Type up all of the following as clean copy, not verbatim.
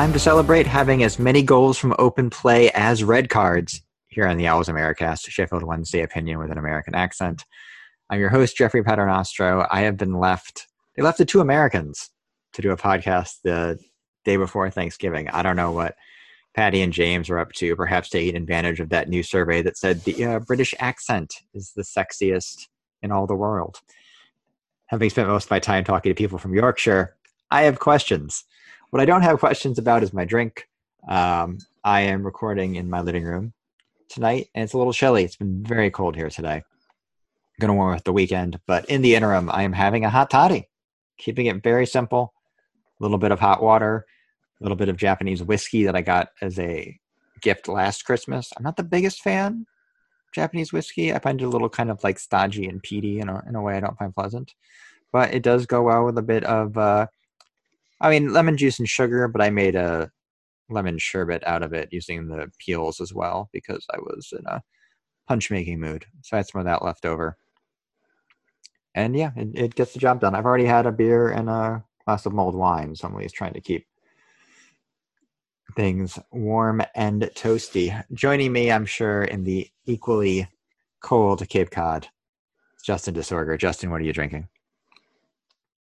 time to celebrate having as many goals from open play as red cards here on the Owls AmeriCast, Sheffield Wednesday opinion with an American accent. I'm your host, Jeffrey Paternostro. I have been left... They left the two Americans to do a podcast the day before Thanksgiving. I don't know what Patty and James were up to, perhaps taking advantage of that new survey that said the British accent is the sexiest in all the world. Having spent most of my time talking to people from Yorkshire, I have questions. What I don't have questions about is my drink. I am recording in my living room tonight, and it's a little chilly. It's been very cold here today. I'm going to warm up the weekend, but in the interim, I am having a hot toddy, keeping it very simple. A little bit of hot water, a little bit of Japanese whiskey that I got as a gift last Christmas. I'm not the biggest fan of Japanese whiskey. I find it a little kind of like stodgy and peaty in a way I don't find pleasant, but it does go well with a bit of... lemon juice and sugar, but I made a lemon sherbet out of it using the peels as well because I was in a punch-making mood. So I had some of that left over. And yeah, it gets the job done. I've already had a beer and a glass of mulled wine, so I'm always trying to keep things warm and toasty. Joining me, I'm sure, in the equally cold Cape Cod, Justin Disorder. Justin, what are you drinking?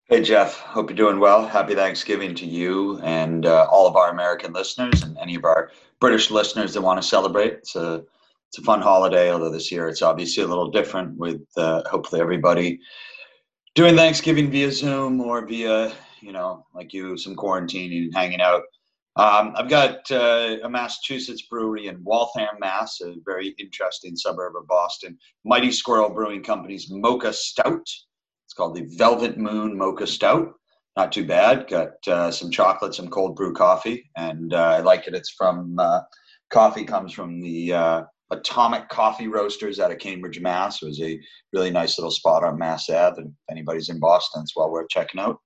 Hey, Jeff. Hope you're doing well. Happy Thanksgiving to you and all of our American listeners and any of our British listeners that want to celebrate. It's a fun holiday, although this year it's obviously a little different with hopefully everybody doing Thanksgiving via Zoom or via, some quarantining and hanging out. I've got a Massachusetts brewery in Waltham, Mass., a very interesting suburb of Boston. Mighty Squirrel Brewing Company's Mocha Stout. It's called the Velvet Moon Mocha Stout. Not too bad. Got some chocolate, some cold brew coffee, and I like it. It's from coffee comes from the Atomic Coffee Roasters out of Cambridge, Mass. It was a really nice little spot on Mass Ave, and if anybody's in Boston, it's well worth checking out.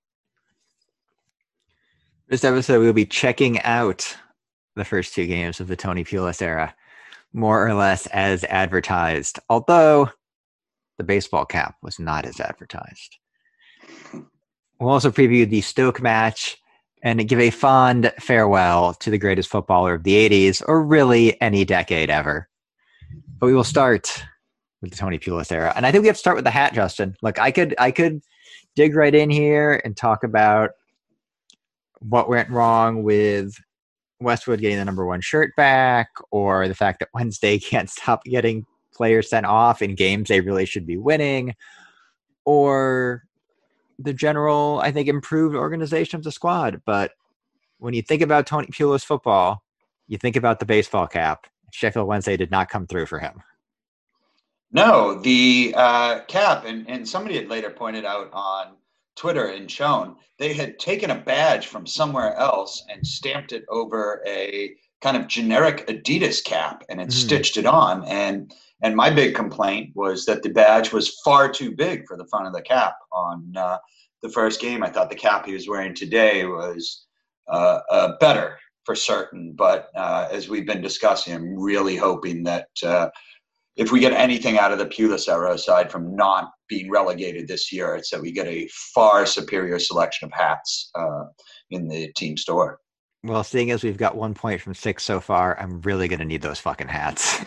This episode, we'll be checking out the first two games of the Tony Pulis era, more or less as advertised. Although... the baseball cap was not as advertised. We'll also preview the Stoke match and give a fond farewell to the greatest footballer of the 80s, or really any decade ever. But we will start with the Tony Pulis era. And I think we have to start with the hat, Justin. Look, I could dig right in here and talk about what went wrong with Westwood getting the number one shirt back, or the fact that Wednesday can't stop getting players sent off in games they really should be winning, or the general, I think, improved organization of the squad. But when you think about Tony Pulis football, you think about the baseball cap. Sheffield Wednesday did not come through for him. No, the cap, and somebody had later pointed out on Twitter and shown, they had taken a badge from somewhere else and stamped it over a kind of generic Adidas cap and had stitched it on. And my big complaint was that the badge was far too big for the front of the cap on the first game. I thought the cap he was wearing today was better for certain. But as we've been discussing, I'm really hoping that if we get anything out of the Pulis era, aside from not being relegated this year, it's that we get a far superior selection of hats in the team store. Well, seeing as we've got 1 point from six so far, I'm really going to need those fucking hats.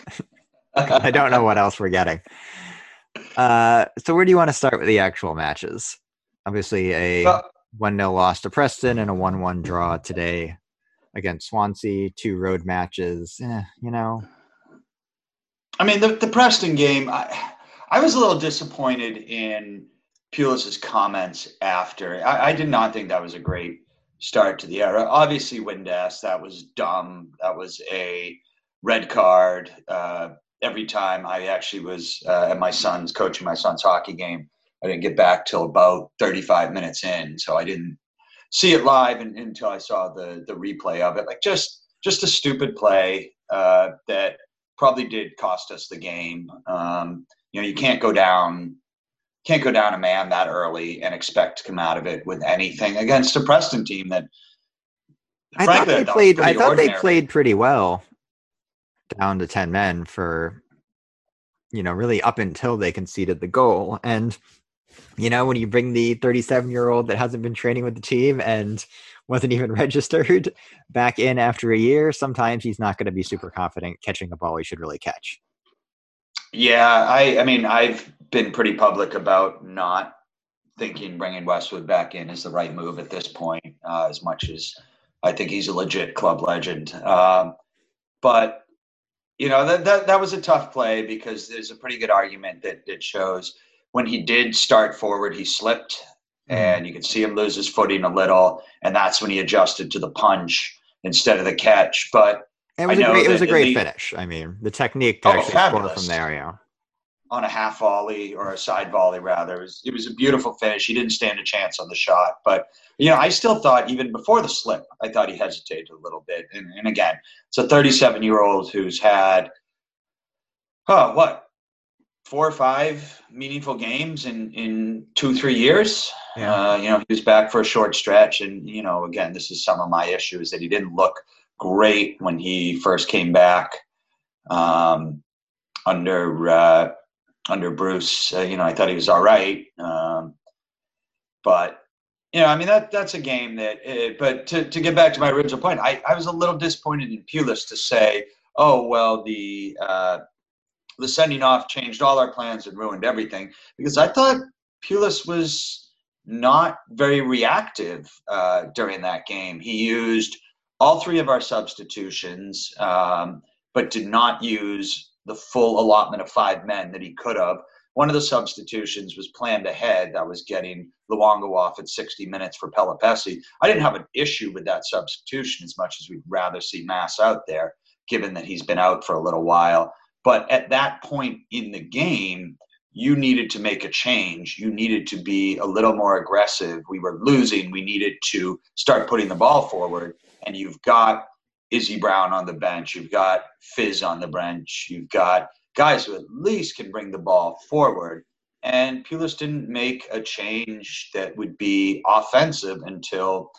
I don't know what else we're getting. So where do you want to start with the actual matches? Obviously, a 1-0 loss to Preston and a 1-1 draw today against Swansea. Two road matches. I mean, the Preston game, I was a little disappointed in Pulis's comments after. I did not think that was a great start to the era. Obviously, Windass, that was dumb. That was a red card. Every time I actually was at my son's, coaching my son's hockey game, I didn't get back till about 35 minutes in. So I didn't see it live until I saw the replay of it. Like just a stupid play that probably did cost us the game. You can't go down a man that early and expect to come out of it with anything against a Preston team that I thought they played pretty well. Down to 10 men for, really up until they conceded the goal. And, when you bring the 37-year-old that hasn't been training with the team and wasn't even registered, back in after a year, sometimes he's not going to be super confident catching a ball he should really catch. Yeah, I mean, I've been pretty public about not thinking bringing Westwood back in is the right move at this point, as much as I think he's a legit club legend. But, you know, that was a tough play because there's a pretty good argument that it shows when he did start forward, he slipped. And you could see him lose his footing a little, and that's when he adjusted to the punch instead of the catch. But it was a great finish. I mean, the technique to actually score from there, yeah. On a half volley or a side volley, rather, it was a beautiful finish. He didn't stand a chance on the shot, but you know, I still thought even before the slip, I thought he hesitated a little bit. And again, it's a 37-year-old who's had 4 or 5 meaningful games in 2-3 years. Yeah. You know, he was back for a short stretch. And, you know, again, this is some of my issue is that he didn't look great when he first came back under Bruce. You know, I thought he was all right. But, you know, I mean, that's a game that – but to get back to my original point, I was a little disappointed in Pulis to say, oh, well, the sending off changed all our plans and ruined everything, because I thought Pulis was not very reactive during that game. He used all 3 of our substitutions, but did not use the full allotment of 5 men that he could have. One of the substitutions was planned ahead. That was getting Luongo off at 60 minutes for Pelopesi. I didn't have an issue with that substitution as much as we'd rather see Mass out there, given that he's been out for a little while. But at that point in the game, you needed to make a change. You needed to be a little more aggressive. We were losing. We needed to start putting the ball forward. And you've got Izzy Brown on the bench. You've got Fizz on the bench. You've got guys who at least can bring the ball forward. And Pulis didn't make a change that would be offensive until,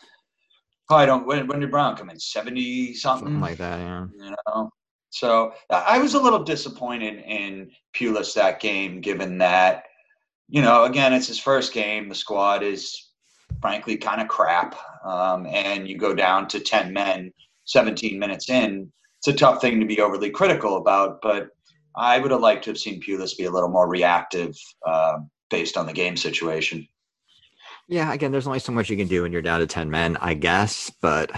when did Brown come in? 70-something? Something like that, yeah. You know? So I was a little disappointed in Pulis that game, given that, you know, again, it's his first game. The squad is, frankly, kind of crap. And you go down to 10 men, 17 minutes in. It's a tough thing to be overly critical about, but I would have liked to have seen Pulis be a little more reactive based on the game situation. Yeah, again, there's only so much you can do when you're down to 10 men, I guess, but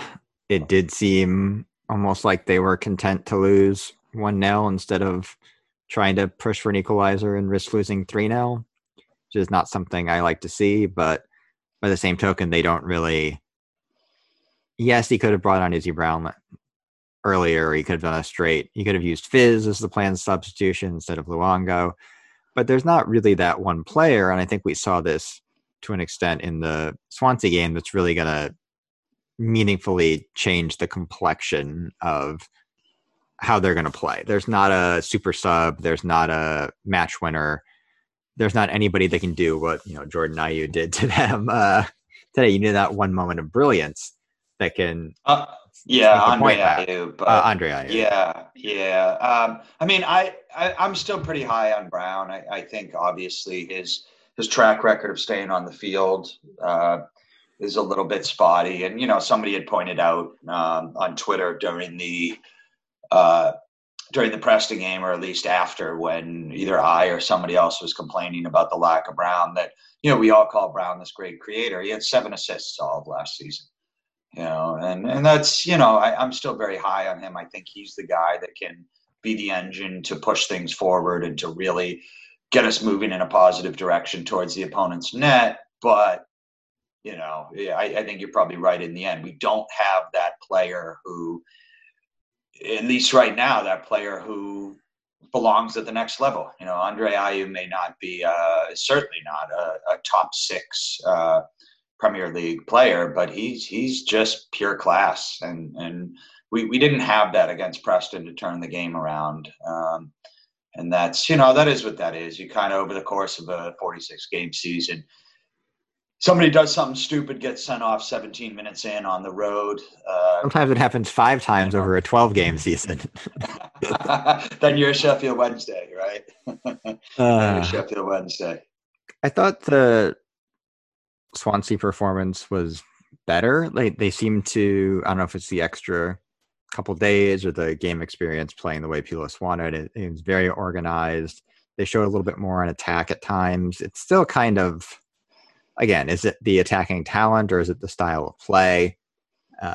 it did seem almost like they were content to lose 1-0 instead of trying to push for an equalizer and risk losing 3-0, which is not something I like to see. But by the same token, they don't really... Yes, he could have brought on Izzy Brown earlier. He could have done a straight... He could have used Fizz as the planned substitution instead of Luongo. But there's not really that one player, and I think we saw this to an extent in the Swansea game, that's really going to meaningfully change the complexion of how they're going to play. There's not a super sub. There's not a match winner. There's not anybody that can do what, you know, Jordan Ayew did to them today. You knew that one moment of brilliance that can. Andre Ayew. Yeah, yeah. I mean, I'm still pretty high on Brown. I think obviously his track record of staying on the field is a little bit spotty. And, you know, somebody had pointed out on Twitter during the Preston game, or at least after, when either I or somebody else was complaining about the lack of Brown, that, you know, we all call Brown this great creator. He had 7 assists all of last season, you know, and that's, you know, I'm still very high on him. I think he's the guy that can be the engine to push things forward and to really get us moving in a positive direction towards the opponent's net. But, you know, I think you're probably right in the end. We don't have that player who, at least right now, that player who belongs at the next level. You know, Andre Ayew may not be, certainly not a top 6 Premier League player, but he's just pure class. And we didn't have that against Preston to turn the game around. And that's, you know, that is what that is. You kind of, over the course of a 46-game season, somebody does something stupid, gets sent off 17 minutes in on the road. Sometimes it happens 5 times over a 12-game season. Then you're Sheffield Wednesday, right? Sheffield Wednesday. I thought the Swansea performance was better. Like they seem to, I don't know if it's the extra couple days or the game experience playing the way Pulis wanted. It was very organized. They showed a little bit more on attack at times. It's still kind of, again, is it the attacking talent or is it the style of play?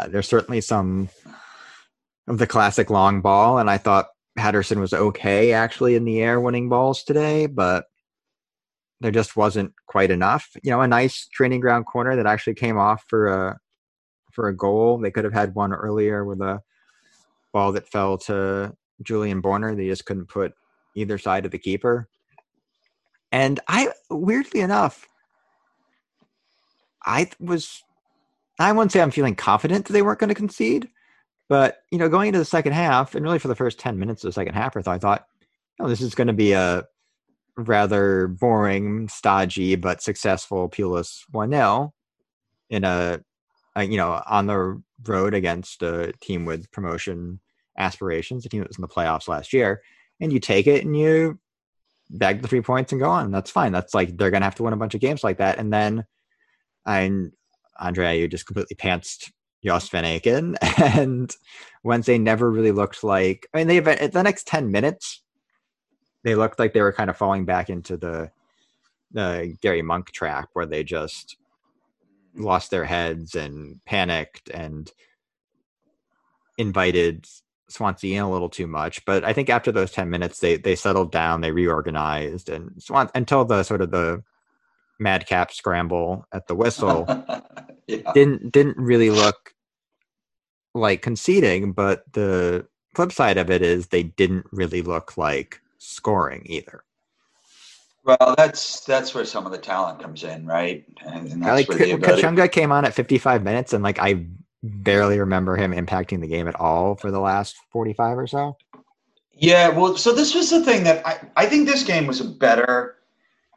There's certainly some of the classic long ball, and I thought Patterson was okay actually in the air winning balls today, but there just wasn't quite enough. You know, a nice training ground corner that actually came off for a goal. They could have had one earlier with a ball that fell to Julian Borner. They just couldn't put either side of the keeper. And I, weirdly enough, I wouldn't say I'm feeling confident that they weren't going to concede, but, you know, going into the second half, and really for the first 10 minutes of the second half, I thought, oh, this is going to be a rather boring, stodgy, but successful Pulis 1-0 in a, you know, on the road against a team with promotion aspirations, a team that was in the playoffs last year. And you take it and you bag the 3 points and go on. That's fine. That's like, they're going to have to win a bunch of games like that. And then Andre Ayew just completely pantsed Jos Van Aken. And Wednesday never really looked like, I mean, they at the next 10 minutes, they looked like they were kind of falling back into the Gary Monk trap where they just lost their heads and panicked and invited Swansea in a little too much. But I think after those 10 minutes, they settled down, they reorganized, and until the sort of the madcap scramble at the whistle yeah. didn't really look like conceding. But the flip side of it is they didn't really look like scoring either. Well, that's where some of the talent comes in, right? And that's like Kachunga came on at 55 minutes, and like I barely remember him impacting the game at all for the last 45 or so. Yeah, well, so this was the thing that I think this game was a better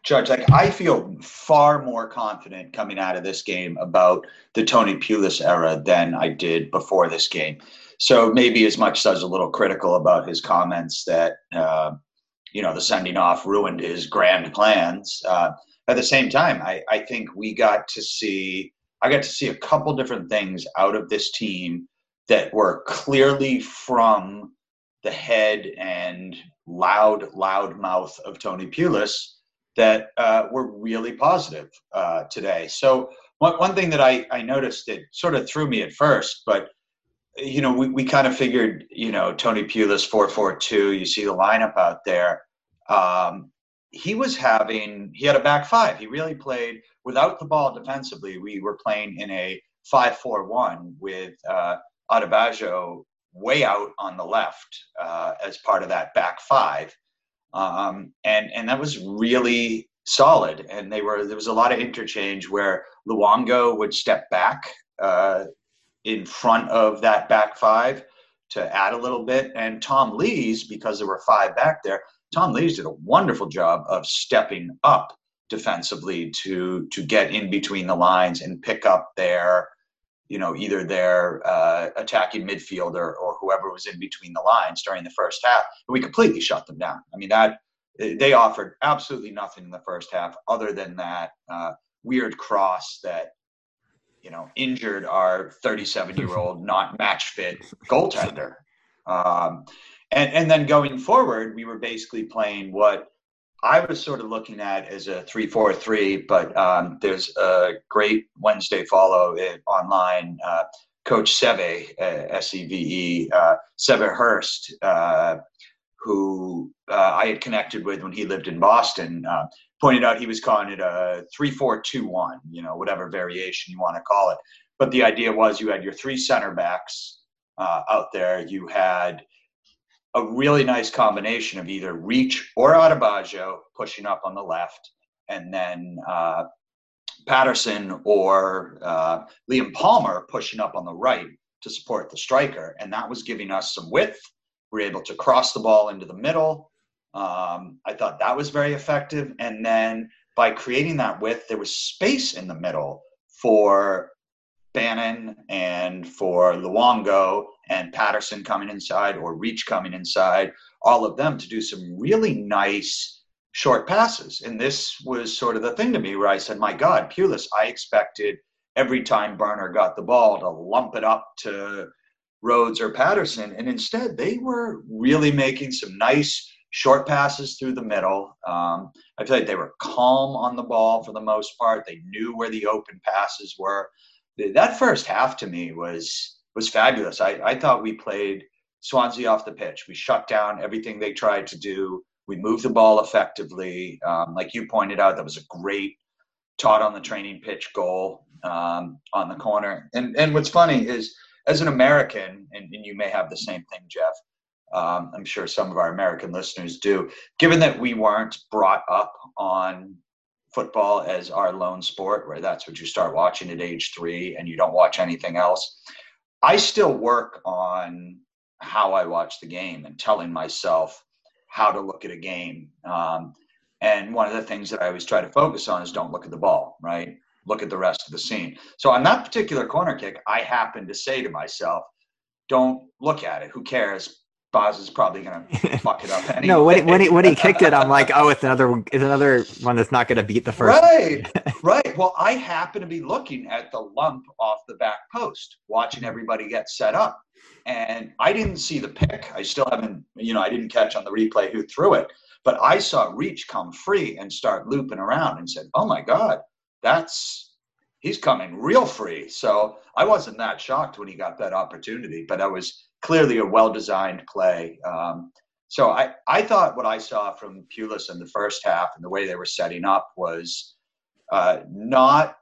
judge. Like, I feel far more confident coming out of this game about the Tony Pulis era than I did before this game. So maybe as much as I was a little critical about his comments that, you know, the sending off ruined his grand plans. At the same time, I think I got to see a couple different things out of this team that were clearly from the head and loud mouth of Tony Pulis that were really positive today. So one thing that I noticed that sort of threw me at first, but, you know, we kind of figured, you know, Tony Pulis 4-4-2, you see the lineup out there. He had a back five. He really played without the ball defensively. We were playing in a 5-4-1 with Adebayo way out on the left as part of that back five. And that was really solid. And there was a lot of interchange where Luongo would step back in front of that back five to add a little bit. And Tom Lees, because there were five back there, Tom Lees did a wonderful job of stepping up defensively to get in between the lines and pick up their, you know, either their attacking midfielder or whoever was in between the lines during the first half. And we completely shut them down. I mean, they offered absolutely nothing in the first half other than that weird cross that, you know, injured our 37-year-old not match fit goaltender. And then going forward, we were basically playing what I was sort of looking at as a 3-4-3, but there's a great Wednesday follow online, Coach Seve, S-E-V-E, Seve Hurst, who I had connected with when he lived in Boston, pointed out he was calling it a 3-4-2-1, you know, whatever variation you want to call it. But the idea was you had your three center backs out there. You had a really nice combination of either Reach or Adebayo pushing up on the left, and then Patterson or Liam Palmer pushing up on the right to support the striker. And that was giving us some width. We were able to cross the ball into the middle. I thought that was very effective. And then by creating that width, there was space in the middle for Bannan and for Luongo and Patterson coming inside or Reach coming inside, all of them to do some really nice short passes. And this was sort of the thing to me where I said, my God, Pulis, I expected every time Barner got the ball to lump it up to Rhodes or Patterson. And instead, they were really making some nice short passes through the middle. I feel like they were calm on the ball for the most part. They knew where the open passes were. That first half to me was fabulous. I thought we played Swansea off the pitch. We shut down everything they tried to do. We moved the ball effectively. Like you pointed out, that was a great taught on the training pitch goal on the corner. And what's funny is, as an American, and you may have the same thing, Jeff, I'm sure some of our American listeners do, given that we weren't brought up on football as our lone sport, where that's what you start watching at age 3 and you don't watch anything else, I still work on how I watch the game and telling myself how to look at a game. And one of the things that I always try to focus on is don't look at the ball, right? Look at the rest of the scene. So on that particular corner kick, I happened to say to myself, don't look at it. Who cares? Boz is probably going to fuck it up anyway. No, when he kicked it, I'm like, oh, it's another one that's not going to beat the first. Right. Well, I happen to be looking at the lump off the back post, watching everybody get set up. And I didn't see the pick. I still haven't, I didn't catch on the replay who threw it. But I saw Reach come free and start looping around and said, oh, my God, he's coming real free. So I wasn't that shocked when he got that opportunity, but that was clearly a well-designed play. So I thought what I saw from Pulis in the first half and the way they were setting up was not,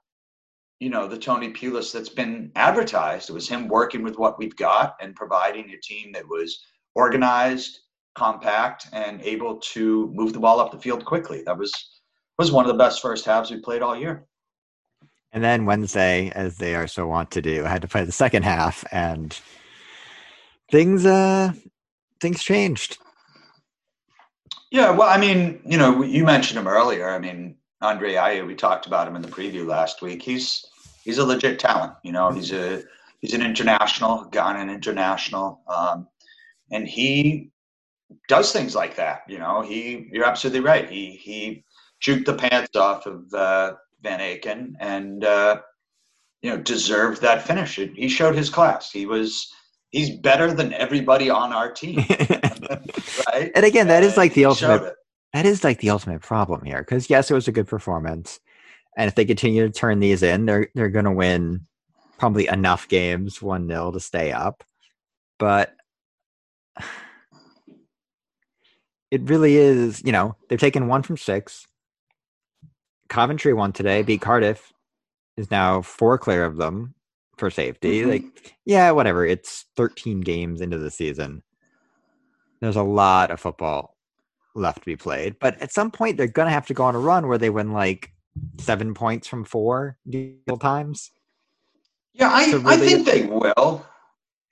the Tony Pulis that's been advertised. It was him working with what we've got and providing a team that was organized, compact, and able to move the ball up the field quickly. That was one of the best first halves we played all year. And then Wednesday, as they are so wont to do, I had to play the second half, and things changed. Yeah, well, you mentioned him earlier. Andre Ayew, we talked about him in the preview last week. He's a legit talent. He's an international, Ghanaian international, and he does things like that. You're absolutely right. He juked the pants off of Van Aken and, deserved that finish. He showed his class. He's better than everybody on our team. Right? And again, that is like the ultimate. That is like the ultimate problem here. Because yes, it was a good performance. And if they continue to turn these in, they're going to win probably enough games 1-0 to stay up. But it really is, they've taken 1 from 6. Coventry won today, beat Cardiff, is now 4 clear of them for safety. Mm-hmm. Whatever. It's 13 games into the season. There's a lot of football left to be played. But at some point, they're going to have to go on a run where they win 7 points from 4 deal times. Yeah, I think they will.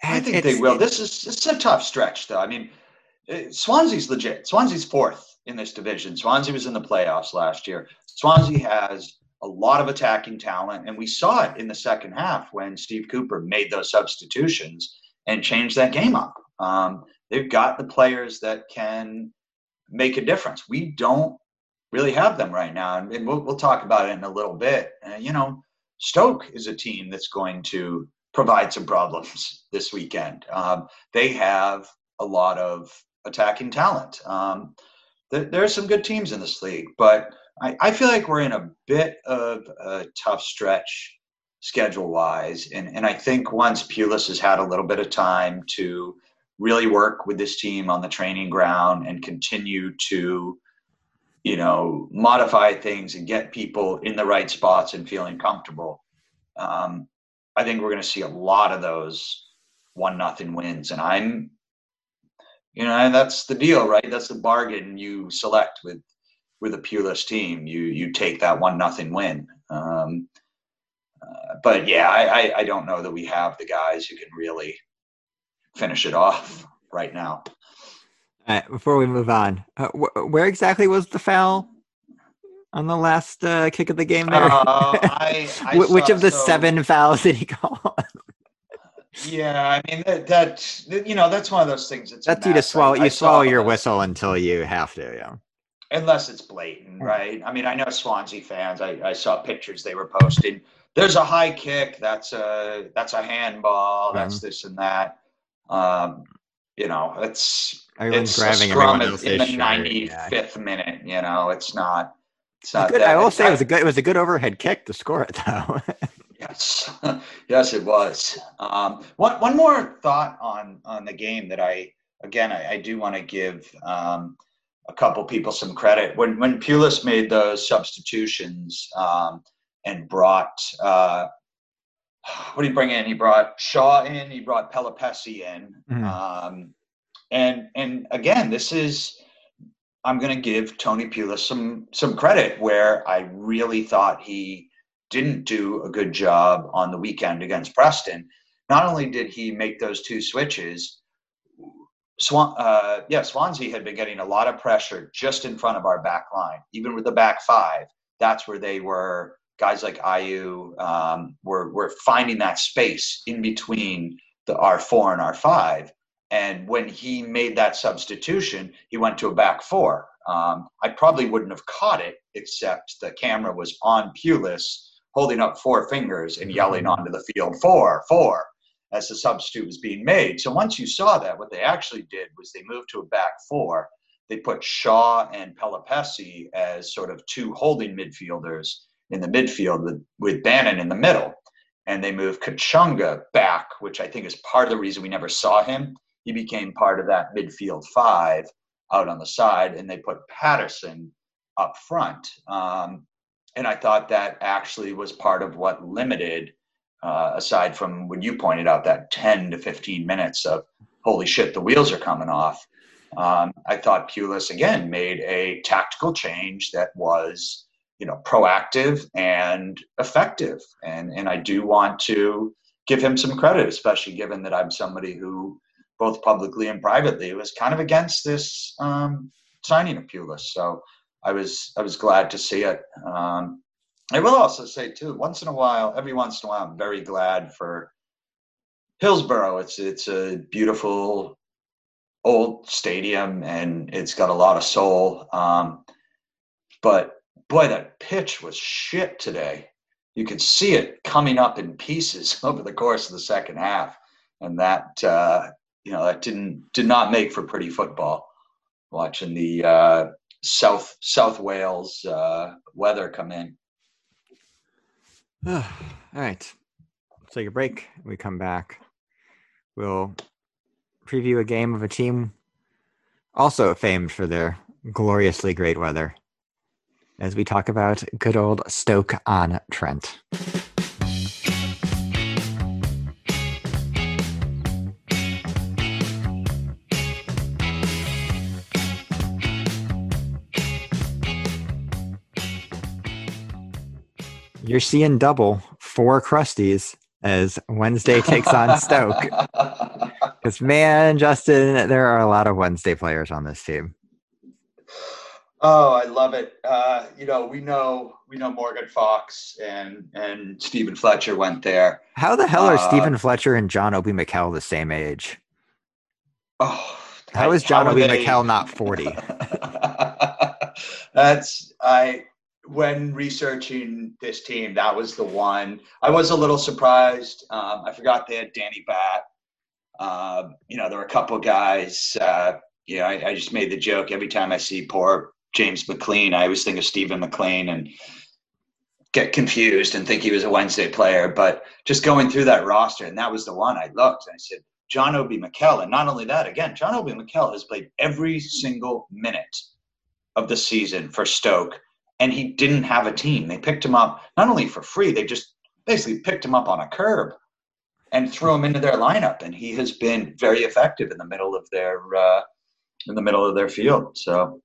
I think they will. This is a tough stretch, though. Swansea's legit. Swansea's 4th in this division. Swansea was in the playoffs last year. Swansea has a lot of attacking talent, and we saw it in the second half when Steve Cooper made those substitutions and changed that game up. They've got the players that can make a difference. We don't really have them right now, and we'll talk about it in a little bit. Stoke is a team that's going to provide some problems this weekend. They have a lot of attacking talent. There are some good teams in this league, but I feel like we're in a bit of a tough stretch schedule-wise, and I think once Pulis has had a little bit of time to really work with this team on the training ground and continue to, modify things and get people in the right spots and feeling comfortable, I think we're going to see a lot of those 1-0 wins, and and that's the deal, right? That's the bargain you select with a Pulis team. You take that 1-0 win. But yeah, I don't know that we have the guys who can really finish it off right now. All right, before we move on, where exactly was the foul on the last kick of the game there? Which of the 7 fouls did he call? Yeah, that's one of those things. That's you to swallow your whistle until you have to. Yeah. Unless it's blatant, right? I mean, I know Swansea fans, I saw pictures they were posting. There's a high kick, that's a handball, that's this and that. You know, it's a scrum in the 95th minute, you know, it's not good, that. I will say it was a good overhead kick to score it, though. Yes, it was. One more thought on the game that I do want to give a couple people some credit. When Pulis made those substitutions and brought what did he bring in? He brought Shaw in. He brought Pelopesi in. Mm-hmm. And again, I'm going to give Tony Pulis some credit where I really thought he didn't do a good job on the weekend against Preston. Not only did he make those two switches, Swansea had been getting a lot of pressure just in front of our back line, even with the back five. That's where they were. Guys like Ayew were finding that space in between our four and our five. And when he made that substitution, he went to a back four. I probably wouldn't have caught it, except the camera was on Pulis holding up four fingers and yelling onto the field, four. As the substitute was being made. So once you saw that, what they actually did was they moved to a back four. They put Shaw and Pelopesi as sort of two holding midfielders in the midfield with Bannan in the middle. And they moved Kachunga back, which I think is part of the reason we never saw him. He became part of that midfield five out on the side, and they put Patterson up front. And I thought that actually was part of what limited aside from when you pointed out that 10 to 15 minutes of, holy shit, the wheels are coming off. I thought Pulis, again, made a tactical change that was, you know, proactive and effective. And I do want to give him some credit, especially given that I'm somebody who, both publicly and privately, was kind of against this signing of Pulis. So I was glad to see it. I will also say, too, every once in a while, I'm very glad for Hillsborough. It's a beautiful old stadium, and it's got a lot of soul. But, boy, that pitch was shit today. You could see it coming up in pieces over the course of the second half, and that, that did not make for pretty football, watching the South Wales weather come in. All right, let's take a break. When we come back, we'll preview a game of a team also famed for their gloriously great weather as we talk about good old Stoke-on-Trent. You're seeing double for Krusties as Wednesday takes on Stoke. Because, man, Justin, there are a lot of Wednesday players on this team. Oh, I love it. We know Morgan Fox and Stephen Fletcher went there. How the hell are Stephen Fletcher and John Obi Mikel the same age? Oh, how is John Obi Mikel not 40? When researching this team, that was the one. I was a little surprised. I forgot they had Danny Batt. There were a couple guys. I just made the joke. Every time I see poor James McLean, I always think of Stephen McLean and get confused and think he was a Wednesday player. But just going through that roster, and that was the one I looked. And I said, John Obi Mikel. And not only that, again, John Obi Mikel has played every single minute of the season for Stoke. And he didn't have a team. They picked him up, not only for free, they just basically picked him up on a curb and threw him into their lineup. And he has been very effective in the middle of their field. So,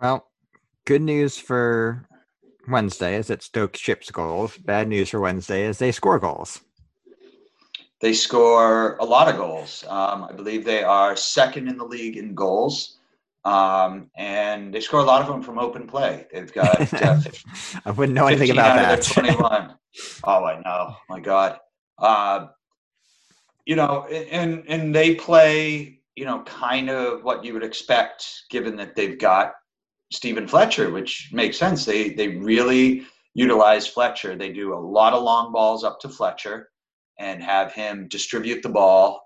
well, good news for Wednesday is that Stoke ships goals. Bad news for Wednesday is they score goals. They score a lot of goals. I believe they are second in the league in goals. And they score a lot of them from open play. They've got I wouldn't know anything about that. 21. Oh, I know. My God. And they play you know, kind of what you would expect, given that they've got Stephen Fletcher, which makes sense. They really utilize Fletcher. They do a lot of long balls up to Fletcher and have him distribute the ball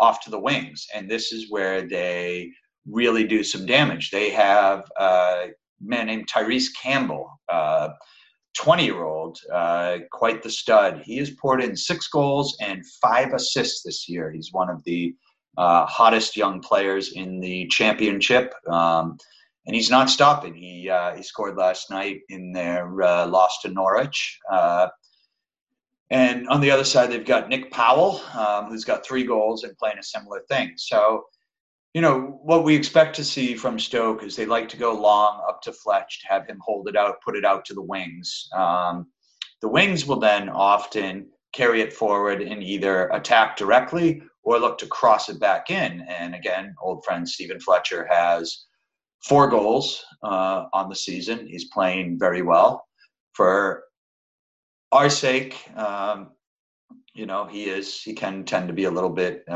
off to the wings. And this is where they really do some damage. They have a man named Tyrese Campbell, 20-year-old, quite the stud. He has poured in 6 goals and 5 assists this year. He's one of the hottest young players in the championship. And he's not stopping. He scored last night in their loss to Norwich. And on the other side, they've got Nick Powell, who's got 3 goals and playing a similar thing. So, you know, what we expect to see from Stoke is they like to go long up to Fletch, to have him hold it out, put it out to the wings. The wings will then often carry it forward and either attack directly or look to cross it back in. And again, old friend Stephen Fletcher has 4 goals on the season. He's playing very well. For our sake, you know, he can tend to be a little bit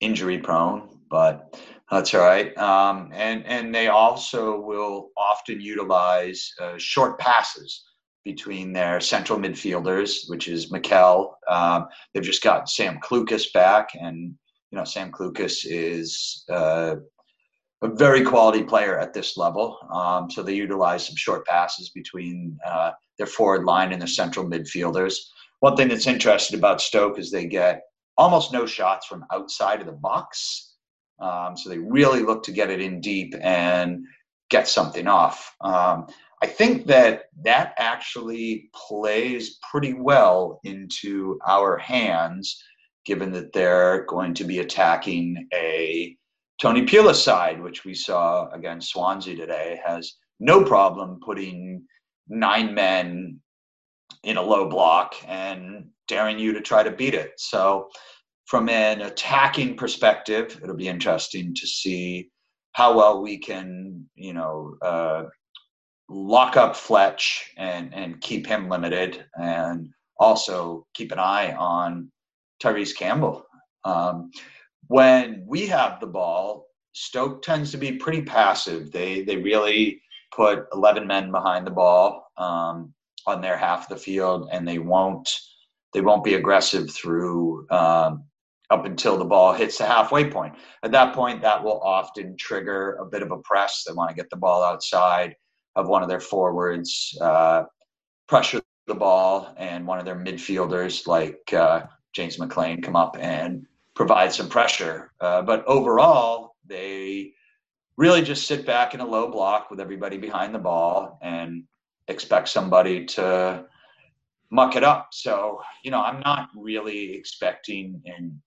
injury prone, but that's all right. And they also will often utilize short passes between their central midfielders, which is Mikel. They've just got Sam Clucas back, and, you know, Sam Clucas is a very quality player at this level. So they utilize some short passes between their forward line and their central midfielders. One thing that's interesting about Stoke is they get almost no shots from outside of the box. So they really look to get it in deep and get something off. I think that actually plays pretty well into our hands, given that they're going to be attacking a Tony Pulis side, which we saw against Swansea today, has no problem putting 9 men in a low block and daring you to try to beat it. So from an attacking perspective, it'll be interesting to see how well we can, you know, lock up Fletch and keep him limited, and also keep an eye on Tyrese Campbell. When we have the ball, Stoke tends to be pretty passive. They really put 11 men behind the ball on their half of the field, and they won't be aggressive through up until the ball hits the halfway point. At that point, that will often trigger a bit of a press. They want to get the ball outside, have one of their forwards pressure the ball, and one of their midfielders, like James McLean, come up and provide some pressure. But overall, they really just sit back in a low block with everybody behind the ball and expect somebody to muck it up. So, you know, I'm not really expecting an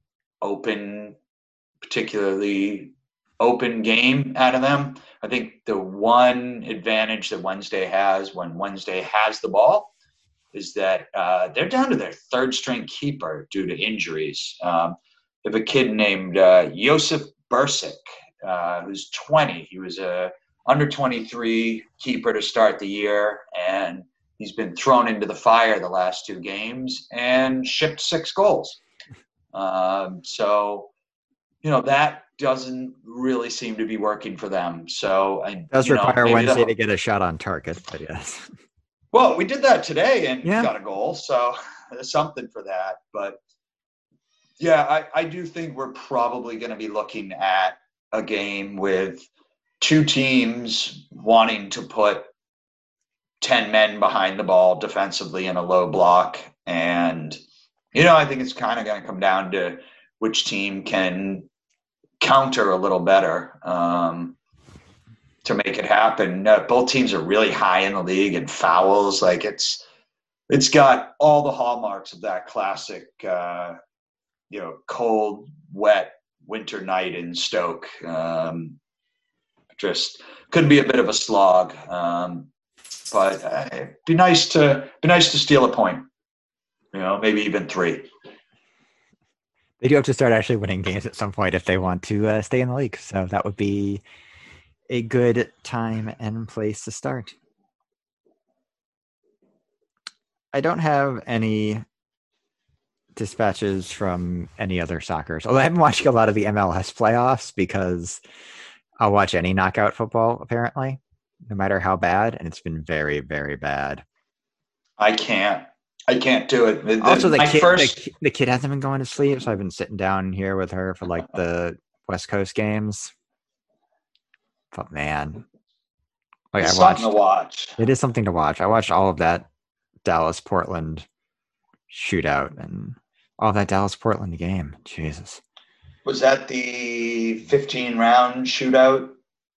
particularly open game out of them. I think the one advantage that Wednesday has when Wednesday has the ball is that they're down to their third-string keeper due to injuries. They have a kid named Josip Bersic, who's 20. He was a under-23 keeper to start the year, and he's been thrown into the fire the last 2 games and shipped 6 goals. So, you know, that doesn't really seem to be working for them. So it does require Wednesday to get a shot on target, but yes. Well, we did that today and got a goal. So there's something for that. But yeah, I do think we're probably going to be looking at a game with 2 teams wanting to put 10 men behind the ball defensively in a low block. And, you know, I think it's kind of going to come down to which team can counter a little better to make it happen. Both teams are really high in the league in fouls. Like it's got all the hallmarks of that classic, you know, cold, wet winter night in Stoke. Just could be a bit of a slog. But it'd be nice to steal a point, you know, maybe even 3. They do have to start actually winning games at some point if they want to stay in the league. So that would be a good time and place to start. I don't have any dispatches from any other soccer. So I've been watching a lot of the MLS playoffs because I'll watch any knockout football, apparently, no matter how bad. And it's been very, very bad. I can't do it. Also, the kid hasn't been going to sleep, so I've been sitting down here with her for like the West Coast games. But man, like it's something to watch. It is something to watch. I watched all of that Dallas Portland shootout and all that Dallas Portland game. Jesus, was that the 15 round shootout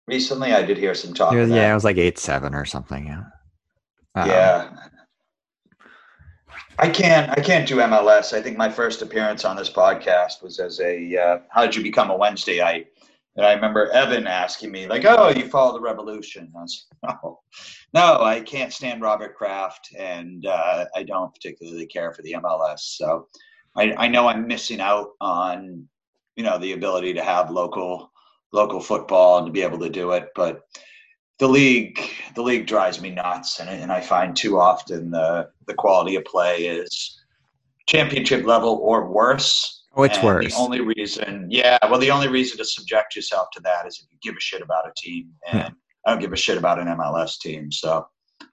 recently? I did hear some talk. Yeah, it was like 8-7 or something. Yeah. Yeah. I can't do MLS. I think my first appearance on this podcast was as a how did you become a Wednesdayite? And I remember Evan asking me, like, oh, you follow the Revolution. I was like, no, I can't stand Robert Kraft, and I don't particularly care for the MLS. So I know I'm missing out on, the ability to have local football and to be able to do it. But the league drives me nuts, and I find too often the quality of play is championship level or worse. Oh, it's worse. The only reason to subject yourself to that is if you give a shit about a team, and I don't give a shit about an MLS team. So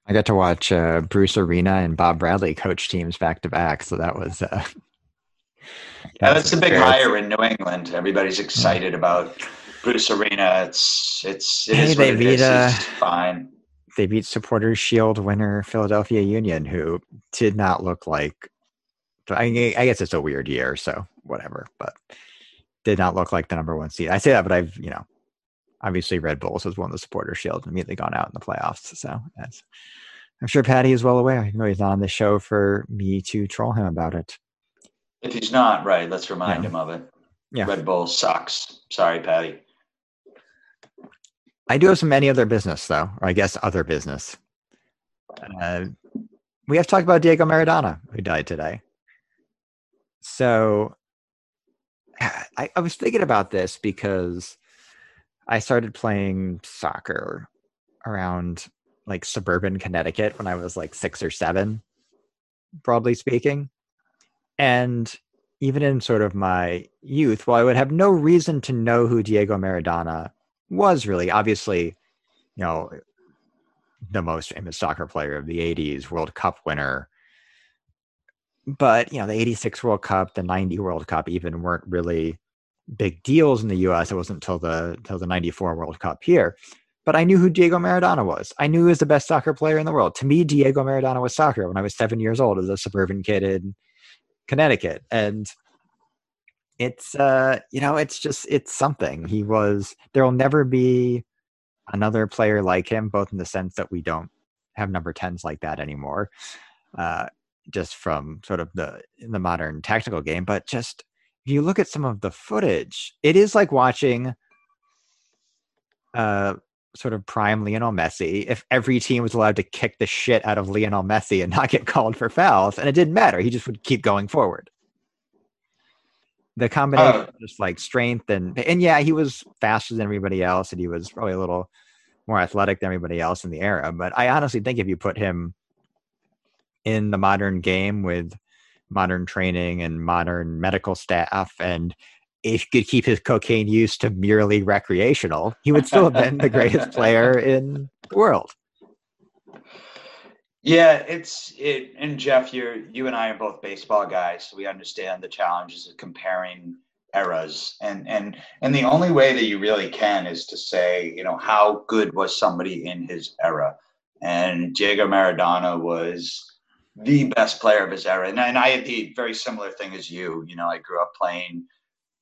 I got to watch Bruce Arena and Bob Bradley coach teams back to back. So that was that's the big hire in New England. Everybody's excited about Bruce Arena. It's fine. They beat Supporters Shield winner Philadelphia Union, who did not look like. I guess it's a weird year, so whatever, but did not look like the number one seed. I say that, but I've, obviously Red Bulls has won the Supporters Shield and immediately gone out in the playoffs. So I'm sure Patty is well aware, even though he's not on the show for me to troll him about it. If he's not, right, let's remind him of it. Yeah. Red Bull sucks. Sorry, Patty. I do have some any other business, though, or I guess other business. We have to talk about Diego Maradona, who died today. So I was thinking about this because I started playing soccer around like suburban Connecticut when I was like 6 or 7, broadly speaking. And even in sort of my youth, while I would have no reason to know who Diego Maradona was really, obviously, the most famous soccer player of the 80s, World Cup winner. But, the 86 World Cup, the 90 World Cup even weren't really big deals in the U.S. It wasn't until the 94 World Cup here. But I knew who Diego Maradona was. I knew he was the best soccer player in the world. To me, Diego Maradona was soccer when I was 7 years old as a suburban kid in Connecticut. And it's, it's something. There will never be another player like him, both in the sense that we don't have number 10s like that anymore. Just from sort of in the modern tactical game, but just if you look at some of the footage, it is like watching sort of prime Lionel Messi. If every team was allowed to kick the shit out of Lionel Messi and not get called for fouls, and it didn't matter, he just would keep going forward. The combination of just like strength and yeah, he was faster than everybody else, and he was probably a little more athletic than everybody else in the era. But I honestly think if you put him in the modern game with modern training and modern medical staff, and if he could keep his cocaine use to merely recreational, he would still have been the greatest player in the world. Yeah, and Jeff, you and I are both baseball guys, so we understand the challenges of comparing eras. And the only way that you really can is to say, how good was somebody in his era? And Diego Maradona was the best player of his era. And I had the very similar thing as you. I grew up playing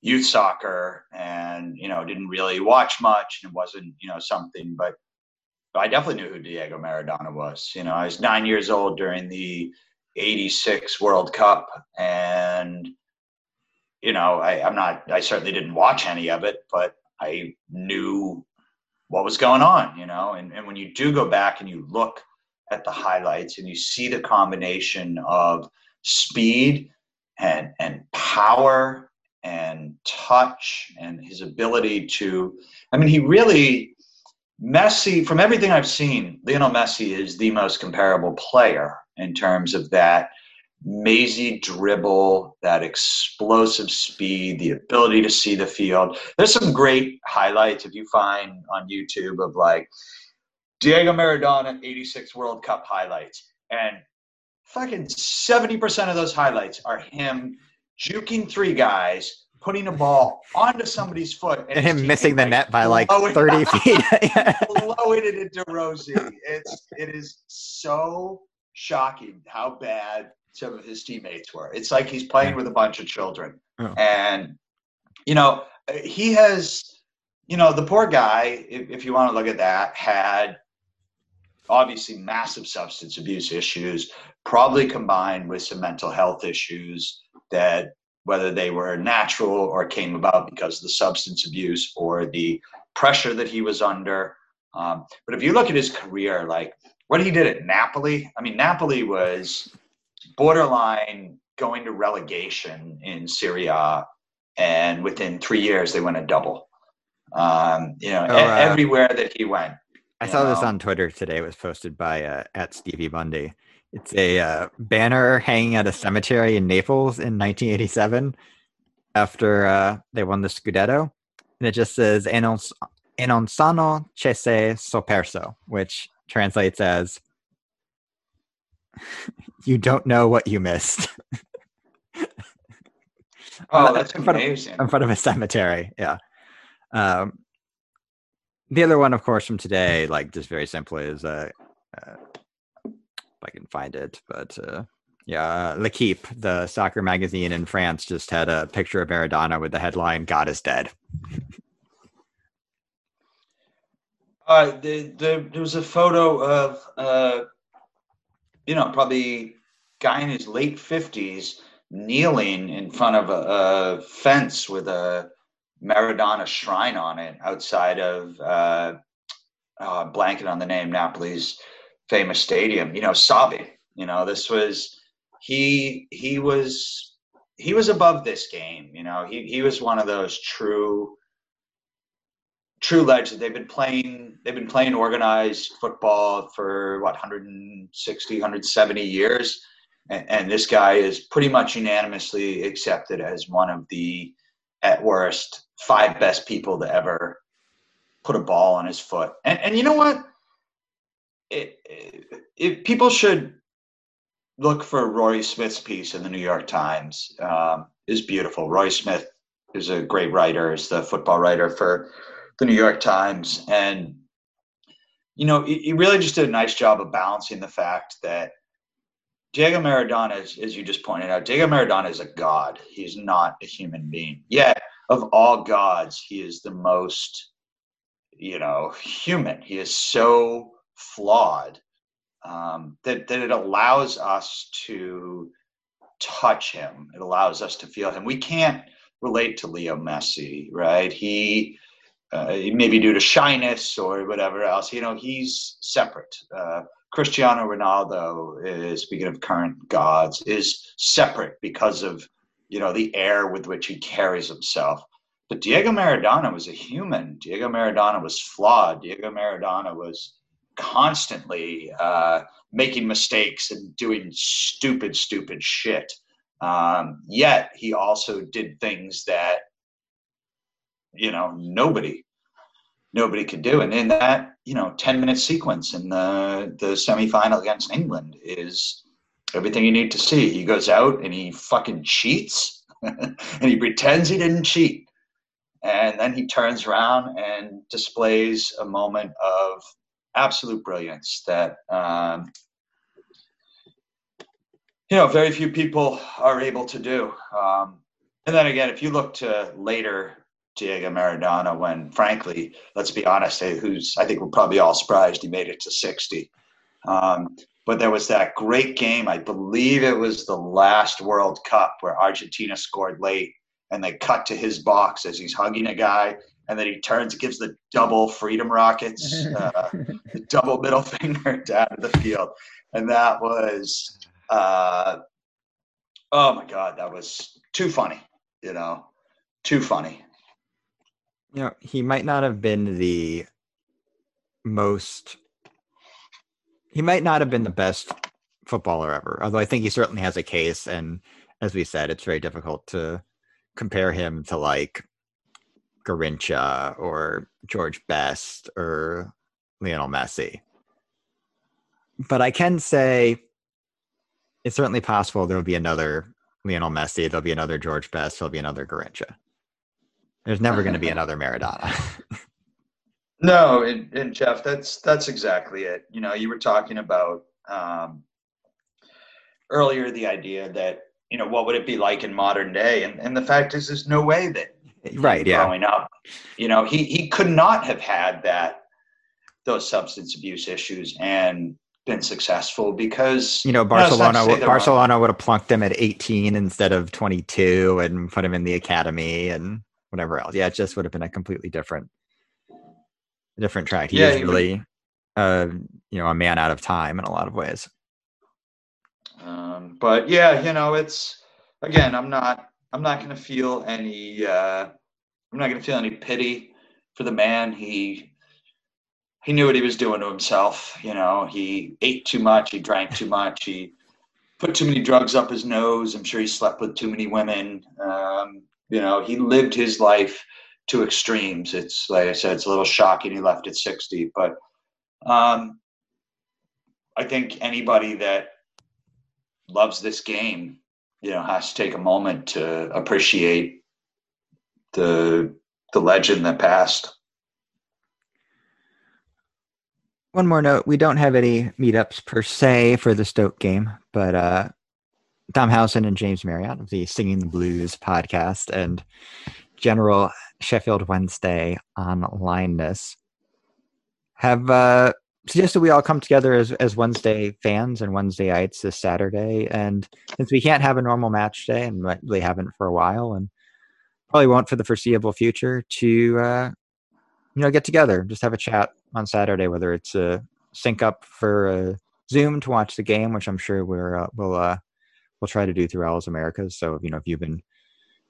youth soccer and, didn't really watch much, and it wasn't, something, but I definitely knew who Diego Maradona was. I was 9 years old during the 86 World Cup, and, I certainly didn't watch any of it, but I knew what was going on, and when you do go back and you look at the highlights and you see the combination of speed and power and touch and his ability to, Messi, from everything I've seen, Lionel Messi is the most comparable player in terms of that mazy dribble, that explosive speed, the ability to see the field. There's some great highlights if you find on YouTube of like Diego Maradona 86 World Cup highlights, and fucking 70% of those highlights are him juking three guys, putting a ball onto somebody's foot, and him missing the net by like 30 feet. Blowing it into Rosie. It is so shocking how bad some of his teammates were. It's like he's playing with a bunch of children. Oh. And, you know, he has, you know, the poor guy, if you want to look at that, had obviously massive substance abuse issues, probably combined with some mental health issues that, whether they were natural or came about because of the substance abuse or the pressure that he was under. But if you look at his career, like what he did at Napoli, I mean, Napoli was borderline going to relegation in Serie A, and within 3 years they went a double. Everywhere that he went. I saw this on Twitter today. It was posted by at Stevie Bundy. It's a banner hanging at a cemetery in Naples in 1987 after they won the Scudetto. And it just says, "En un sano cese soperso," which translates as, "You don't know what you missed." Oh, that's amazing. In front of a cemetery, yeah. The other one, of course, from today, like just very simply, is... if I can find it, but L'Equipe, the soccer magazine in France, just had a picture of Maradona with the headline "God is dead." There was a photo of probably guy in his late 50s kneeling in front of a fence with a Maradona shrine on it outside of blanket on the name, Napoli's famous stadium, sobbing. This was, he was above this game. He was one of those true legends. They've been playing organized football for 160, 170 years. And this guy is pretty much unanimously accepted as one of the, at worst, 5 best people to ever put a ball on his foot. And you know what? It people should look for Rory Smith's piece in the New York Times. Is beautiful. Rory Smith is a great writer, is the football writer for the New York Times. And, he really just did a nice job of balancing the fact that Diego Maradona, as you just pointed out, Diego Maradona is a god. He's not a human being. Yet, of all gods, he is the most, human. He is so flawed that it allows us to touch him. It allows us to feel him. We can't relate to Leo Messi, right? He maybe due to shyness or whatever else, he's separate. Cristiano Ronaldo is, speaking of current gods, is separate because of, the air with which he carries himself. But Diego Maradona was a human. Diego Maradona was flawed. Diego Maradona was constantly making mistakes and doing stupid shit. Yet he also did things that nobody could do. And in that 10-minute sequence in the semifinal against England is everything you need to see. He goes out and he fucking cheats and he pretends he didn't cheat, and then he turns around and displays a moment of absolute brilliance that very few people are able to do. And then again, if you look to later Diego Maradona, when frankly, let's be honest, I think we're probably all surprised he made it to 60. But there was that great game, I believe it was the last World Cup, where Argentina scored late and they cut to his box as he's hugging a guy. And then he turns, gives the double freedom rockets, the double middle finger down to the field. And that was, oh my God, that was too funny, too funny. He might not have been the best footballer ever. Although I think he certainly has a case, and as we said, it's very difficult to compare him to like Garincha or George Best or Lionel Messi. But I can say it's certainly possible there'll be another Lionel Messi, there'll be another George Best, there'll be another Garincha. There's never going to be another Maradona. No, and Jeff, that's exactly it. You know, you were talking about earlier the idea that, you know, what would it be like in modern day? And the fact is, there's no way that growing up, you know, he could not have had those substance abuse issues and been successful, because Barcelona would have plunked him at 18 instead of 22 and put him in the academy and whatever else. Yeah, it just would have been a completely different track. He was really a man out of time in a lot of ways. But yeah, you know, it's, again, I'm not going to feel any pity for the man. He knew what he was doing to himself. You know, he ate too much. He drank too much. He put too many drugs up his nose. I'm sure he slept with too many women. You know, he lived his life to extremes. It's, like I said, it's a little shocking he left at 60, but I think anybody that loves this game, you know, has to take a moment to appreciate the legend that passed. One more note. We don't have any meetups per se for the Stoke game, but Tom Howson and James Marriott of the Singing the Blues podcast and general Sheffield Wednesday onlineness have suggested we all come together as Wednesday fans and Wednesdayites this Saturday. And since we can't have a normal match day, and really haven't for a while and probably won't for the foreseeable future, to get together, just have a chat on Saturday, whether it's a sync up for Zoom to watch the game, which I'm sure we'll try to do through Owls America. So, you know, if you've been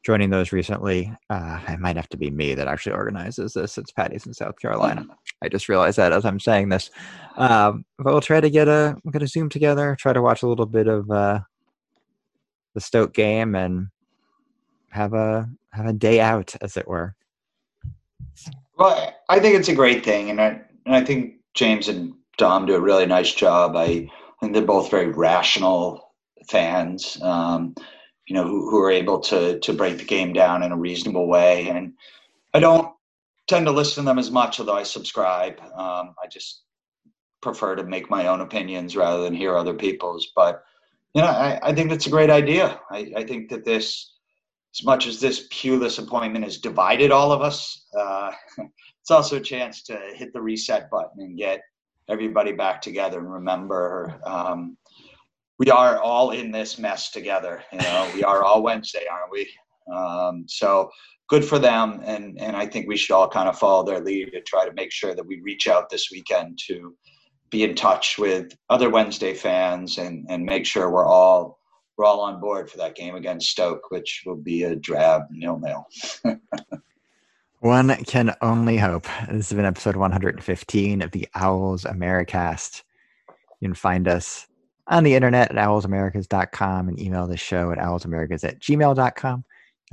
joining those recently, it might have to be me that actually organizes this. It's Patty's in South Carolina. I just realized that as I'm saying this. But we'll try to get a Zoom together, try to watch a little bit of the Stoke game and have a day out, as it were. Well, I think it's a great thing, and I think James and Dom do a really nice job. I think they're both very rational fans, you know, who are able to break the game down in a reasonable way. And I don't tend to listen to them as much, although I subscribe. I just prefer to make my own opinions rather than hear other people's. But, you know, I think that's a great idea. I think that this, as much as this Pulis appointment has divided all of us, it's also a chance to hit the reset button and get everybody back together and remember we are all in this mess together. You know, we are all Wednesday, aren't we? So good for them. And I think we should all kind of follow their lead and try to make sure that we reach out this weekend to be in touch with other Wednesday fans and make sure we're all on board for that game against Stoke, which will be a drab 0-0. One can only hope. This has been episode 115 of the Owls AmeriCast. You can find us on the internet at owlsamericas.com and email the show at owlsamericas@gmail.com. You can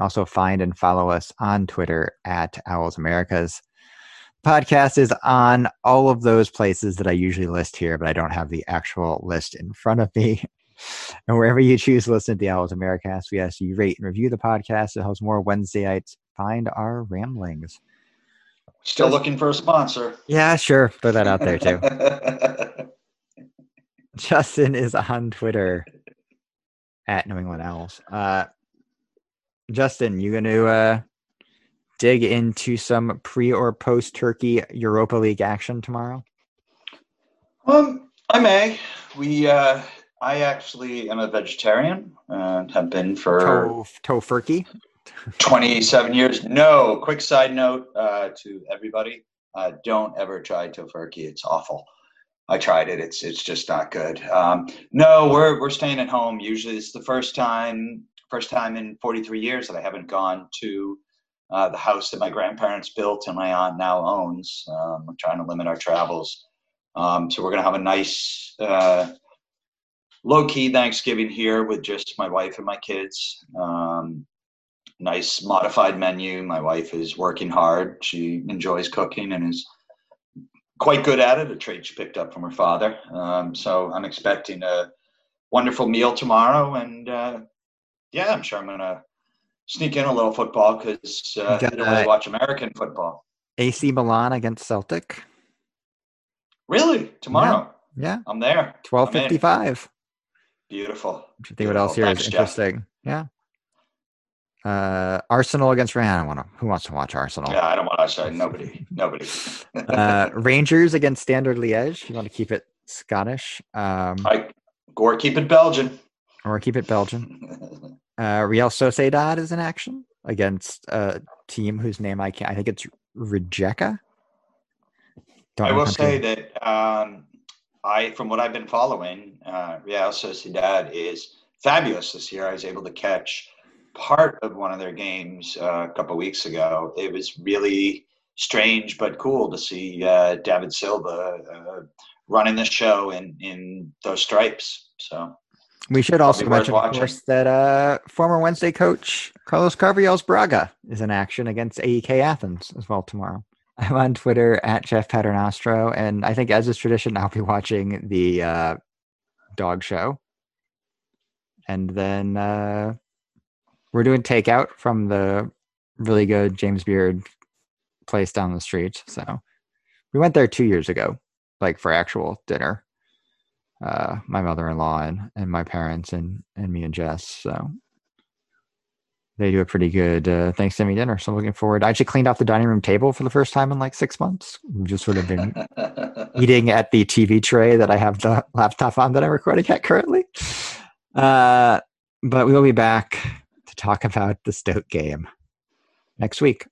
also find and follow us on Twitter at owlsamericas. The podcast is on all of those places that I usually list here, but I don't have the actual list in front of me. And wherever you choose to listen to the Owls AmeriCast, we ask you rate and review the podcast. It helps more Wednesdayites find our ramblings. Still looking for a sponsor. Yeah, sure. Throw that out there, too. Justin is on Twitter at New England Owls. Justin, you going to dig into some pre- or post-Turkey Europa League action tomorrow? I may. I actually am a vegetarian and have been for tofurkey 27 years. No, quick side note to everybody. Don't ever try tofurkey. It's awful. I tried it. It's just not good. No, we're staying at home. Usually it's the first time in 43 years that I haven't gone to the house that my grandparents built and my aunt now owns. We're trying to limit our travels. So we're going to have a nice low-key Thanksgiving here with just my wife and my kids. Nice modified menu. My wife is working hard. She enjoys cooking and is quite good at it, a trade she picked up from her father. So I'm expecting a wonderful meal tomorrow. And yeah, I'm sure I'm going to sneak in a little football because I don't really watch American football. AC Milan against Celtic. Really? Tomorrow? Yeah. I'm there. 12:55. Beautiful. I think what else here is interesting. Yeah. Arsenal against Rangers. I don't want to. Who wants to watch Arsenal? Yeah, I don't want to watch that. Nobody. Rangers against Standard Liège. You want to keep it Scottish? Or keep it Belgian. Real Sociedad is in action against a team whose name I can't. I think it's Rijeka. I will say that from what I've been following, Real Sociedad is fabulous this year. I was able to catch part of one of their games a couple of weeks ago. It was really strange but cool to see David Silva running the show in those stripes. So we should also mention, of course, that former Wednesday coach Carlos Carvalho's Braga is in action against AEK Athens as well tomorrow. I'm on Twitter at Jeff Paternostro, and I think, as is tradition, I'll be watching the dog show. And then we're doing takeout from the really good James Beard place down the street. So we went there 2 years ago, like for actual dinner. My mother-in-law and my parents and me and Jess. So they do a pretty good Thanksgiving dinner. So I'm looking forward. I actually cleaned off the dining room table for the first time in like 6 months. We've just sort of been eating at the TV tray that I have the laptop on that I'm recording at currently. But we will be back to talk about the Stoke game next week.